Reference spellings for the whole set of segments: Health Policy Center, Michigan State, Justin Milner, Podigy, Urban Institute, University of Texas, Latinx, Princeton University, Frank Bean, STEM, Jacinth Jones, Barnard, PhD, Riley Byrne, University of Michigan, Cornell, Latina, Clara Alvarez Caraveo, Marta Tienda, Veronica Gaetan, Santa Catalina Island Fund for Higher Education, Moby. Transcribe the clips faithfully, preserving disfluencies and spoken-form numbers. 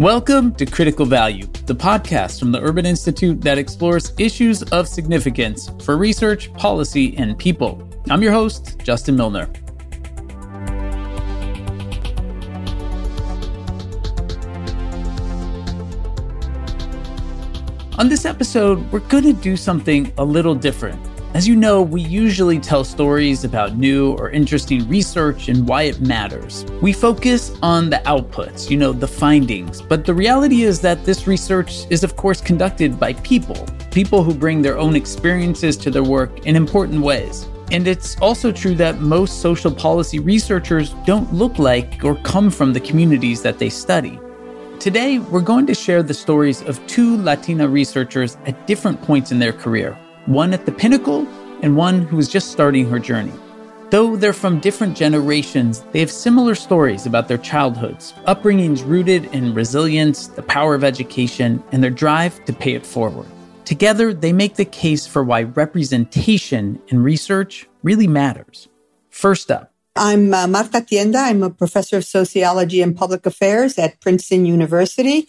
Welcome to Critical Value, the podcast from the Urban Institute that explores issues of significance for research, policy, and people. I'm your host, Justin Milner. On this episode, we're going to do something a little different. As you know, we usually tell stories about new or interesting research and why it matters. We focus on the outputs, you know, the findings. But the reality is that this research is, of course, conducted by people, people who bring their own experiences to their work in important ways. And it's also true that most social policy researchers don't look like or come from the communities that they study. Today, we're going to share the stories of two Latina researchers at different points in their career. One at the pinnacle and one who is just starting her journey. Though they're from different generations, they have similar stories about their childhoods, upbringings rooted in resilience, the power of education, and their drive to pay it forward. Together, they make the case for why representation in research really matters. First up. I'm uh, Marta Tienda. I'm a professor of sociology and public affairs at Princeton University,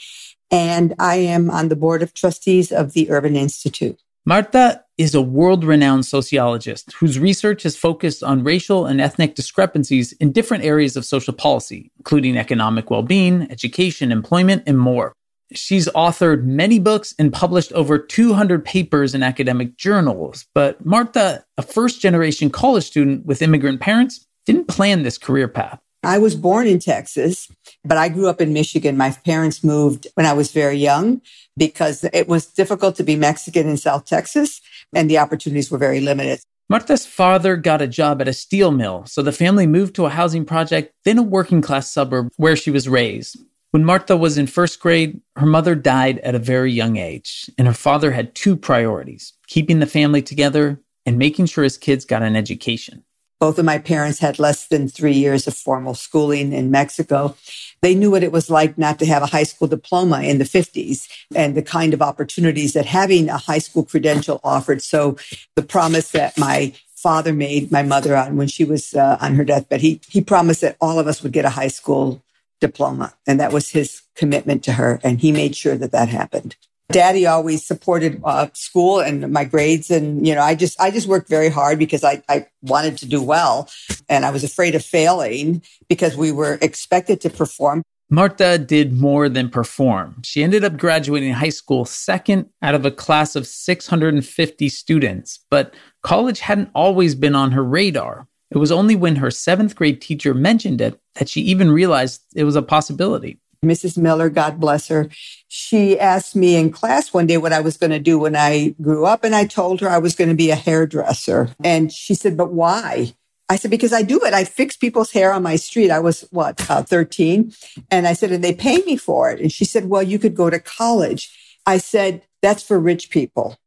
and I am on the board of trustees of the Urban Institute. Marta is a world-renowned sociologist whose research has focused on racial and ethnic discrepancies in different areas of social policy, including economic well-being, education, employment, and more. She's authored many books and published over two hundred papers in academic journals. But Marta, a first-generation college student with immigrant parents, didn't plan this career path. I was born in Texas, but I grew up in Michigan. My parents moved when I was very young because it was difficult to be Mexican in South Texas, and the opportunities were very limited. Marta's father got a job at a steel mill, so the family moved to a housing project, then a working-class suburb where she was raised. When Marta was in first grade, her mother died at a very young age, and her father had two priorities, keeping the family together and making sure his kids got an education. Both of my parents had less than three years of formal schooling in Mexico. They knew what it was like not to have a high school diploma in the fifties and the kind of opportunities that having a high school credential offered. So the promise that my father made my mother on when she was uh, on her deathbed, he, he promised that all of us would get a high school diploma. And that was his commitment to her. And he made sure that that happened. Daddy always supported uh, school and my grades. And, you know, I just I just worked very hard because I, I wanted to do well. And I was afraid of failing because we were expected to perform. Marta did more than perform. She ended up graduating high school second out of a class of six hundred fifty students. But college hadn't always been on her radar. It was only when her seventh grade teacher mentioned it that she even realized it was a possibility. Missus Miller, God bless her, she asked me in class one day what I was going to do when I grew up. And I told her I was going to be a hairdresser. And she said, but why? I said, because I do it. I fix people's hair on my street. I was, what, uh, thirteen? And I said, and they pay me for it. And she said, well, you could go to college. I said, that's for rich people.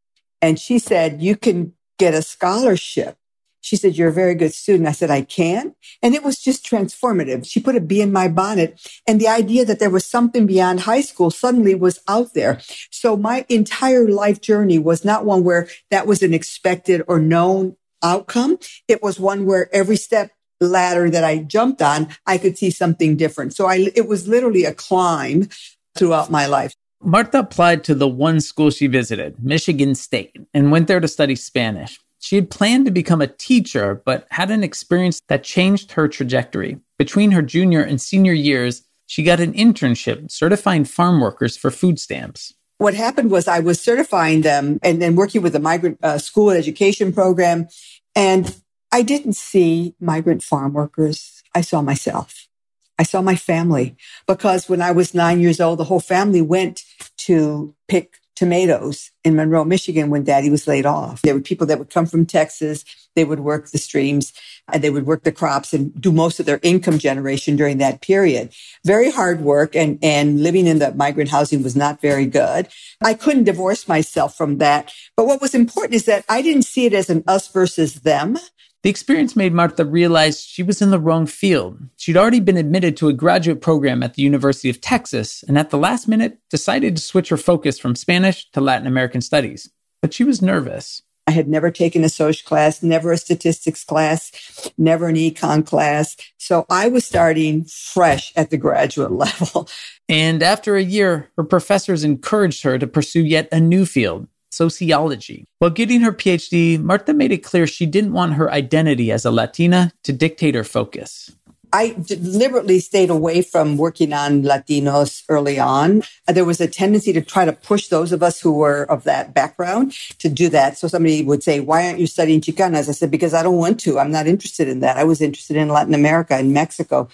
And she said, you can get a scholarship. She said, you're a very good student. I said, I can. And it was just transformative. She put a bee in my bonnet. And the idea that there was something beyond high school suddenly was out there. So my entire life journey was not one where that was an expected or known outcome. It was one where every step ladder that I jumped on, I could see something different. So I, it was literally a climb throughout my life. Marta applied to the one school she visited, Michigan State, and went there to study Spanish. She had planned to become a teacher, but had an experience that changed her trajectory. Between her junior and senior years, she got an internship certifying farm workers for food stamps. What happened was I was certifying them and then working with the migrant uh, school education program. And I didn't see migrant farm workers. I saw myself. I saw my family because when I was nine years old, the whole family went to pick tomatoes in Monroe, Michigan, when Daddy was laid off. There were people that would come from Texas. They would work the streams and they would work the crops and do most of their income generation during that period. Very hard work, and, and living in the migrant housing was not very good. I couldn't divorce myself from that. But what was important is that I didn't see it as an us versus them. The experience made Marta realize she was in the wrong field. She'd already been admitted to a graduate program at the University of Texas, and at the last minute, decided to switch her focus from Spanish to Latin American studies. But she was nervous. I had never taken a social class, never a statistics class, never an econ class. So I was starting fresh at the graduate level. And after a year, her professors encouraged her to pursue yet a new field, sociology. While getting her PhD, Marta made it clear she didn't want her identity as a Latina to dictate her focus. I deliberately stayed away from working on Latinos early on. There was a tendency to try to push those of us who were of that background to do that. So somebody would say, why aren't you studying Chicanas? I said, because I don't want to. I'm not interested in that. I was interested in Latin America and Mexico.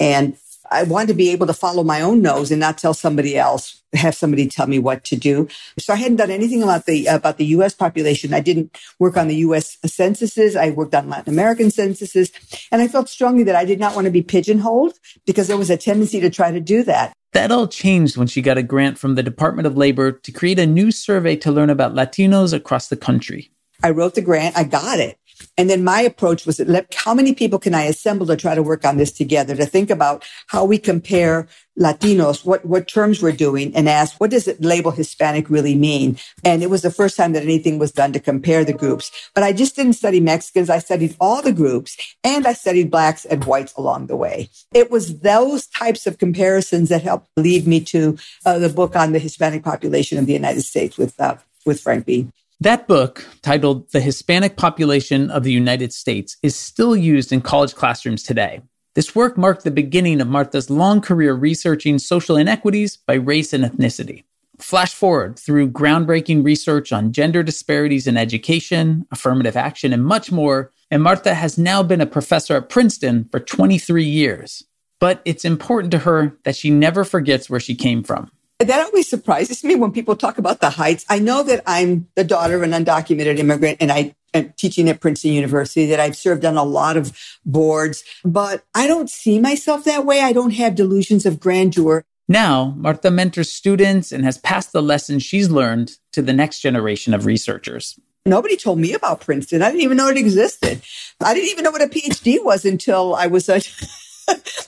And I wanted to be able to follow my own nose and not tell somebody else, have somebody tell me what to do. So I hadn't done anything about the about the U S population. I didn't work on the U S censuses. I worked on Latin American censuses. And I felt strongly that I did not want to be pigeonholed because there was a tendency to try to do that. That all changed when she got a grant from the Department of Labor to create a new survey to learn about Latinos across the country. I wrote the grant. I got it. And then my approach was, how many people can I assemble to try to work on this together, to think about how we compare Latinos, what, what terms we're doing, and ask, what does it label Hispanic really mean? And it was the first time that anything was done to compare the groups. But I just didn't study Mexicans. I studied all the groups, and I studied Blacks and whites along the way. It was those types of comparisons that helped lead me to uh, the book on the Hispanic population of the United States with, uh, with Frank Bean. That book, titled The Hispanic Population of the United States, is still used in college classrooms today. This work marked the beginning of Marta's long career researching social inequities by race and ethnicity. Flash forward through groundbreaking research on gender disparities in education, affirmative action, and much more, and Marta has now been a professor at Princeton for twenty-three years. But it's important to her that she never forgets where she came from. That always surprises me when people talk about the heights. I know that I'm the daughter of an undocumented immigrant and I am teaching at Princeton University, that I've served on a lot of boards, but I don't see myself that way. I don't have delusions of grandeur. Now, Marta mentors students and has passed the lessons she's learned to the next generation of researchers. Nobody told me about Princeton. I didn't even know it existed. I didn't even know what a PhD was until I was a,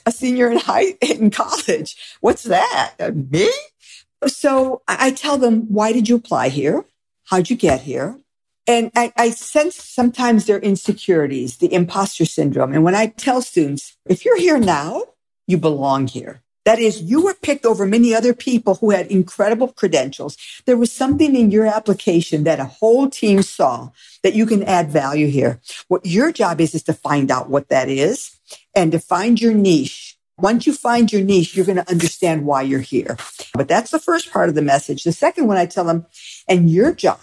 a senior in high in college. What's that? Me? So I tell them, why did you apply here? How'd you get here? And I, I sense sometimes their insecurities, the imposter syndrome. And when I tell students, if you're here now, you belong here. That is, you were picked over many other people who had incredible credentials. There was something in your application that a whole team saw that you can add value here. What your job is, is to find out what that is and to find your niche. Once you find your niche, you're going to understand why you're here. But that's the first part of the message. The second one, I tell them, and your job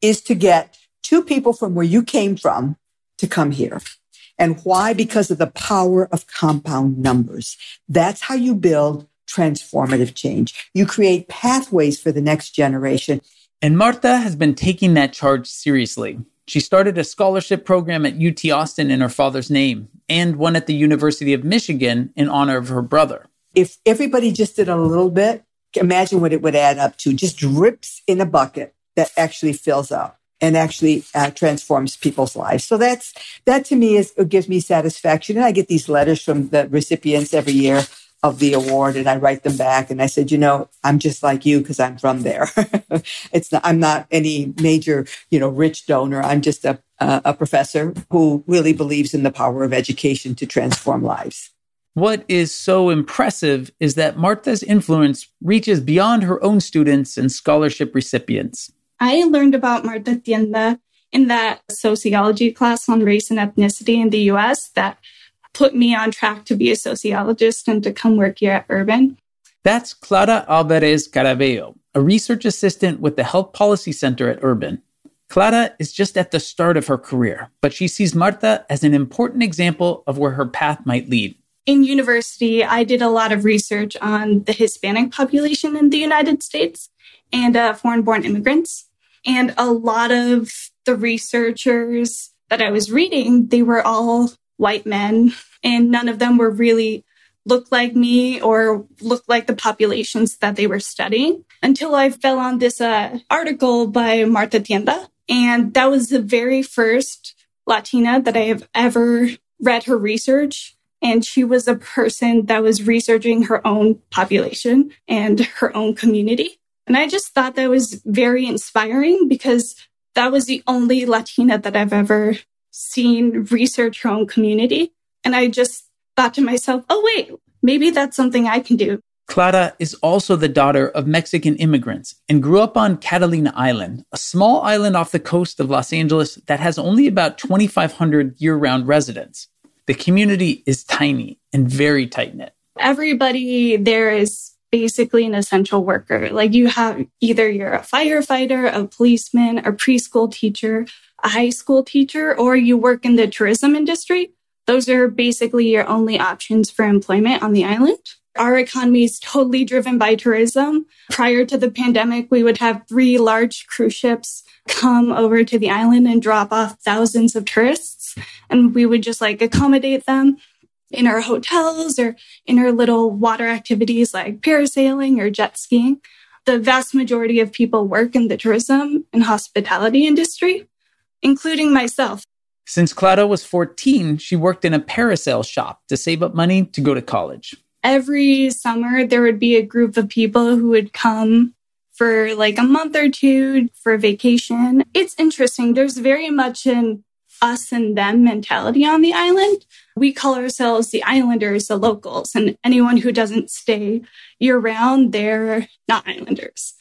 is to get two people from where you came from to come here. And why? Because of the power of compound numbers. That's how you build transformative change. You create pathways for the next generation. And Marta has been taking that charge seriously. She started a scholarship program at U T Austin in her father's name and one at the University of Michigan in honor of her brother. If everybody just did a little bit, imagine what it would add up to. Just drips in a bucket that actually fills up and actually uh, transforms people's lives. So that's that to me is it gives me satisfaction. And I get these letters from the recipients every year of the award, and I write them back. And I said, you know, I'm just like you because I'm from there. It's not, I'm not any major, you know, rich donor. I'm just a, uh, a professor who really believes in the power of education to transform lives. What is so impressive is that Marta's influence reaches beyond her own students and scholarship recipients. I learned about Marta Tienda in that sociology class on race and ethnicity in the U S that put me on track to be a sociologist and to come work here at Urban. That's Clara Alvarez Caraveo, a research assistant with the Health Policy Center at Urban. Clara is just at the start of her career, but she sees Marta as an important example of where her path might lead. In university, I did a lot of research on the Hispanic population in the United States and uh, foreign-born immigrants. And a lot of the researchers that I was reading, they were all white men, and none of them were really looked like me or looked like the populations that they were studying until I fell on this uh, article by Marta Tienda. And that was the very first Latina that I have ever read her research. And she was a person that was researching her own population and her own community. And I just thought that was very inspiring because that was the only Latina that I've ever seen research her own community. And I just thought to myself, oh, wait, maybe that's something I can do. Clara is also the daughter of Mexican immigrants and grew up on Catalina Island, a small island off the coast of Los Angeles that has only about twenty-five hundred year-round residents. The community is tiny and very tight-knit. Everybody there is basically an essential worker. Like, you have either you're a firefighter, a policeman, a preschool teacher, a high school teacher, or you work in the tourism industry. Those are basically your only options for employment on the island. Our economy is totally driven by tourism. Prior to the pandemic, we would have three large cruise ships come over to the island and drop off thousands of tourists. And we would just like accommodate them in our hotels or in our little water activities like parasailing or jet skiing. The vast majority of people work in the tourism and hospitality industry, including myself. Since Clara was fourteen, she worked in a parasail shop to save up money to go to college. Every summer, there would be a group of people who would come for like a month or two for vacation. It's interesting. There's very much an us and them mentality on the island. We call ourselves the islanders, the locals, and anyone who doesn't stay year-round, they're not islanders.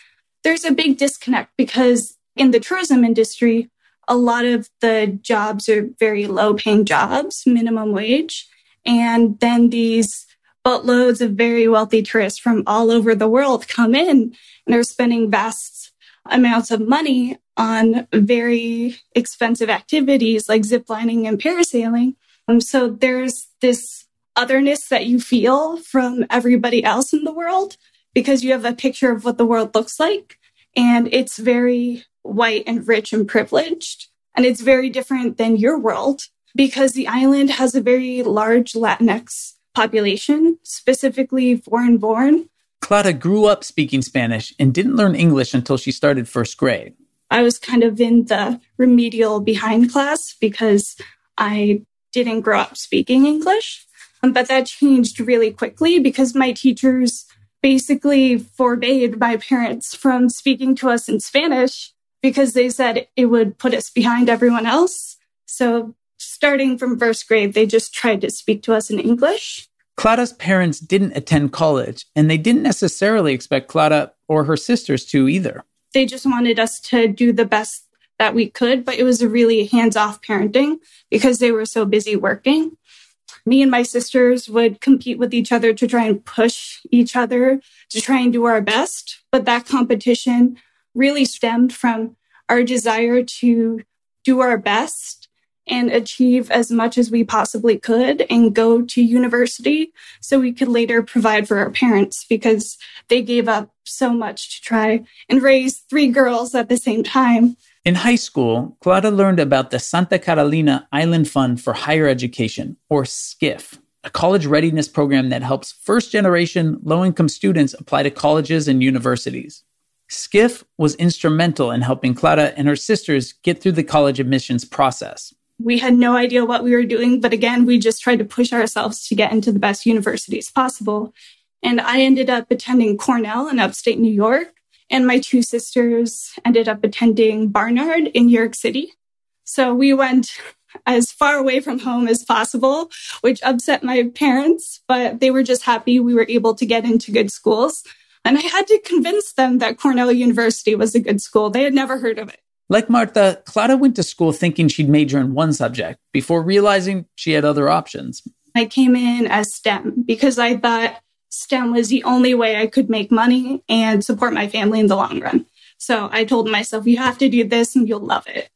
There's a big disconnect because in the tourism industry, a lot of the jobs are very low-paying jobs, minimum wage, and then these boatloads of very wealthy tourists from all over the world come in and are spending vast amounts of money on very expensive activities like ziplining and parasailing. Um, so there's this otherness that you feel from everybody else in the world because you have a picture of what the world looks like. And it's very white and rich and privileged. And it's very different than your world because the island has a very large Latinx population, specifically foreign-born. Clara grew up speaking Spanish and didn't learn English until she started first grade. I was kind of in the remedial behind class because I didn't grow up speaking English. Um, but that changed really quickly because my teachers basically forbade my parents from speaking to us in Spanish because they said it would put us behind everyone else. So starting from first grade, they just tried to speak to us in English. Clara's parents didn't attend college, and they didn't necessarily expect Clara or her sisters to either. They just wanted us to do the best that we could, but it was a really hands-off parenting because they were so busy working. Me and my sisters would compete with each other to try and push each other to try and do our best. But that competition really stemmed from our desire to do our best and achieve as much as we possibly could and go to university so we could later provide for our parents because they gave up so much to try and raise three girls at the same time. In high school, Clara learned about the Santa Catalina Island Fund for Higher Education, or SCIF, a college readiness program that helps first-generation, low-income students apply to colleges and universities. SCIF was instrumental in helping Clara and her sisters get through the college admissions process. We had no idea what we were doing, but again, we just tried to push ourselves to get into the best universities possible. And I ended up attending Cornell in upstate New York, and my two sisters ended up attending Barnard in New York City. So we went as far away from home as possible, which upset my parents, but they were just happy we were able to get into good schools. And I had to convince them that Cornell University was a good school. They had never heard of it. Like Marta, Clara went to school thinking she'd major in one subject before realizing she had other options. I came in as STEM because I thought STEM was the only way I could make money and support my family in the long run. So I told myself, you have to do this and you'll love it.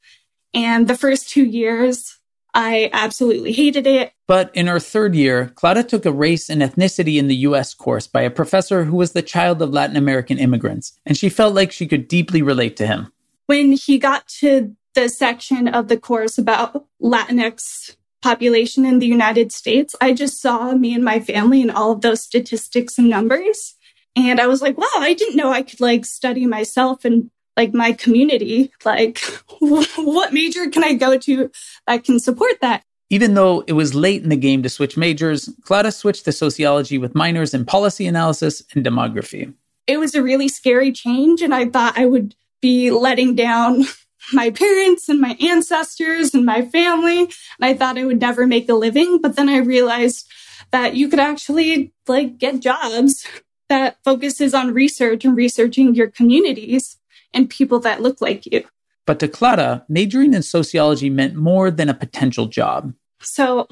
And the first two years, I absolutely hated it. But in her third year, Clara took a race and ethnicity in the U S course by a professor who was the child of Latin American immigrants, and she felt like she could deeply relate to him. When he got to the section of the course about Latinx population in the United States, I just saw me and my family and all of those statistics and numbers. And I was like, wow, I didn't know I could like study myself and like my community. Like, what major can I go to that can support that? Even though it was late in the game to switch majors, Clara switched to sociology with minors in policy analysis and demography. It was a really scary change. And I thought I would be letting down my parents and my ancestors and my family. And I thought I would never make a living. But then I realized that you could actually like get jobs that focuses on research and researching your communities and people that look like you. But to Clara, majoring in sociology meant more than a potential job. So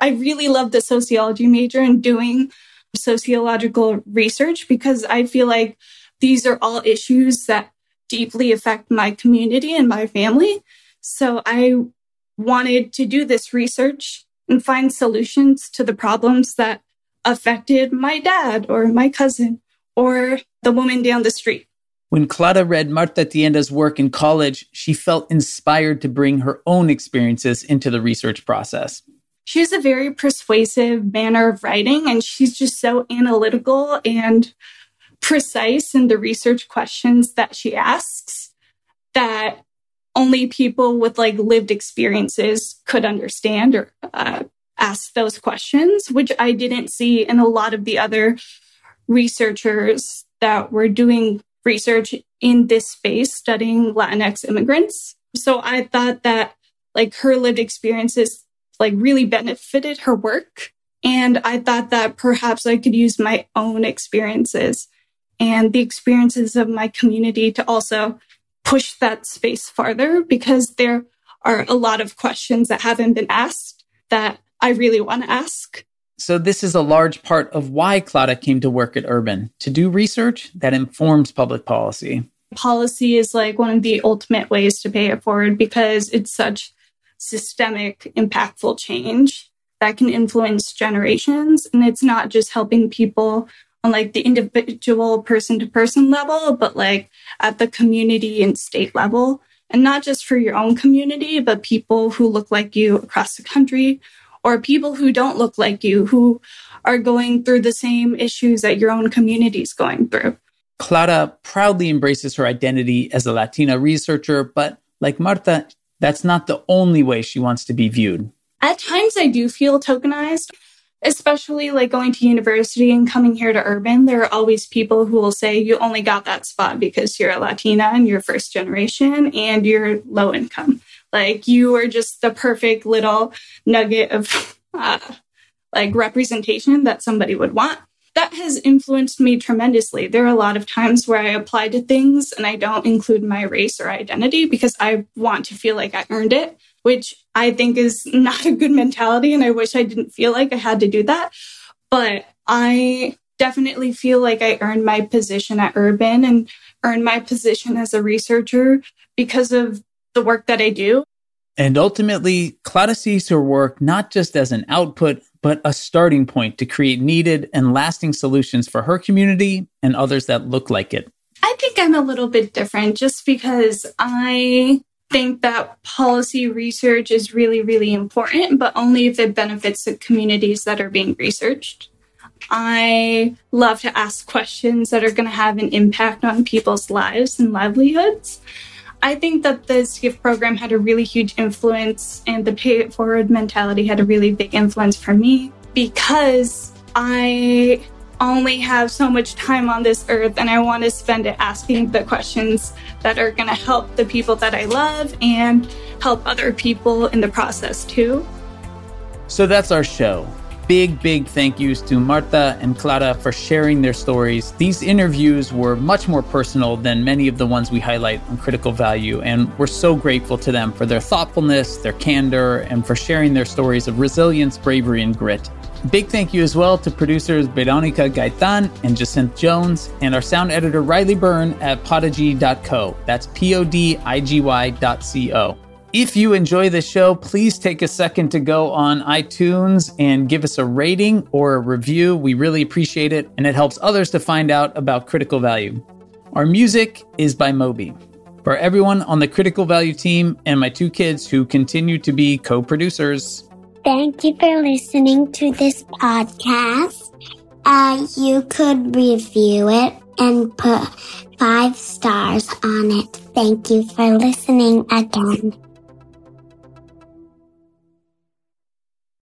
I really loved the sociology major and doing sociological research because I feel like these are all issues that deeply affect my community and my family. So I wanted to do this research and find solutions to the problems that affected my dad or my cousin or the woman down the street. When Clara read Marta Tienda's work in college, she felt inspired to bring her own experiences into the research process. She has a very persuasive manner of writing, and she's just so analytical and precise in the research questions that she asks that only people with like lived experiences could understand or uh, ask those questions, which I didn't see in a lot of the other researchers that were doing research in this space studying Latinx immigrants. So I thought that like her lived experiences like really benefited her work. And I thought that perhaps I could use my own experiences and the experiences of my community to also push that space farther, because there are a lot of questions that haven't been asked that I really want to ask. So this is a large part of why Clara came to work at Urban, to do research that informs public policy. Policy is like one of the ultimate ways to pay it forward because it's such systemic, impactful change that can influence generations. And it's not just helping people on like the individual person-to-person level, but like at the community and state level. And not just for your own community, but people who look like you across the country, or people who don't look like you, who are going through the same issues that your own community is going through. Clara proudly embraces her identity as a Latina researcher, but like Marta, that's not the only way she wants to be viewed. At times I do feel tokenized, especially like going to university and coming here to Urban. There are always people who will say you only got that spot because you're a Latina and you're first generation and you're low income. Like you are just the perfect little nugget of uh, like representation that somebody would want. That has influenced me tremendously. There are a lot of times where I apply to things and I don't include my race or identity because I want to feel like I earned it, which I think is not a good mentality. And I wish I didn't feel like I had to do that. But I definitely feel like I earned my position at Urban and earned my position as a researcher because of the work that I do. And ultimately, Clara sees her work not just as an output, but a starting point to create needed and lasting solutions for her community and others that look like it. I think I'm a little bit different just because I think that policy research is really, really important, but only if it benefits the communities that are being researched. I love to ask questions that are going to have an impact on people's lives and livelihoods. I think that this gift program had a really huge influence, and the pay it forward mentality had a really big influence for me because I only have so much time on this earth and I want to spend it asking the questions that are going to help the people that I love and help other people in the process too. So that's our show. Big, big thank yous to Marta and Clara for sharing their stories. These interviews were much more personal than many of the ones we highlight on Critical Value, and we're so grateful to them for their thoughtfulness, their candor, and for sharing their stories of resilience, bravery, and grit. Big thank you as well to producers Veronica Gaetan and Jacinth Jones, and our sound editor Riley Byrne at podigy dot co. That's P O D I G Y dot C-O. If you enjoy the show, please take a second to go on iTunes and give us a rating or a review. We really appreciate it, and it helps others to find out about Critical Value. Our music is by Moby. For everyone on the Critical Value team and my two kids who continue to be co-producers, thank you for listening to this podcast. Uh, you could review it and put five stars on it. Thank you for listening again.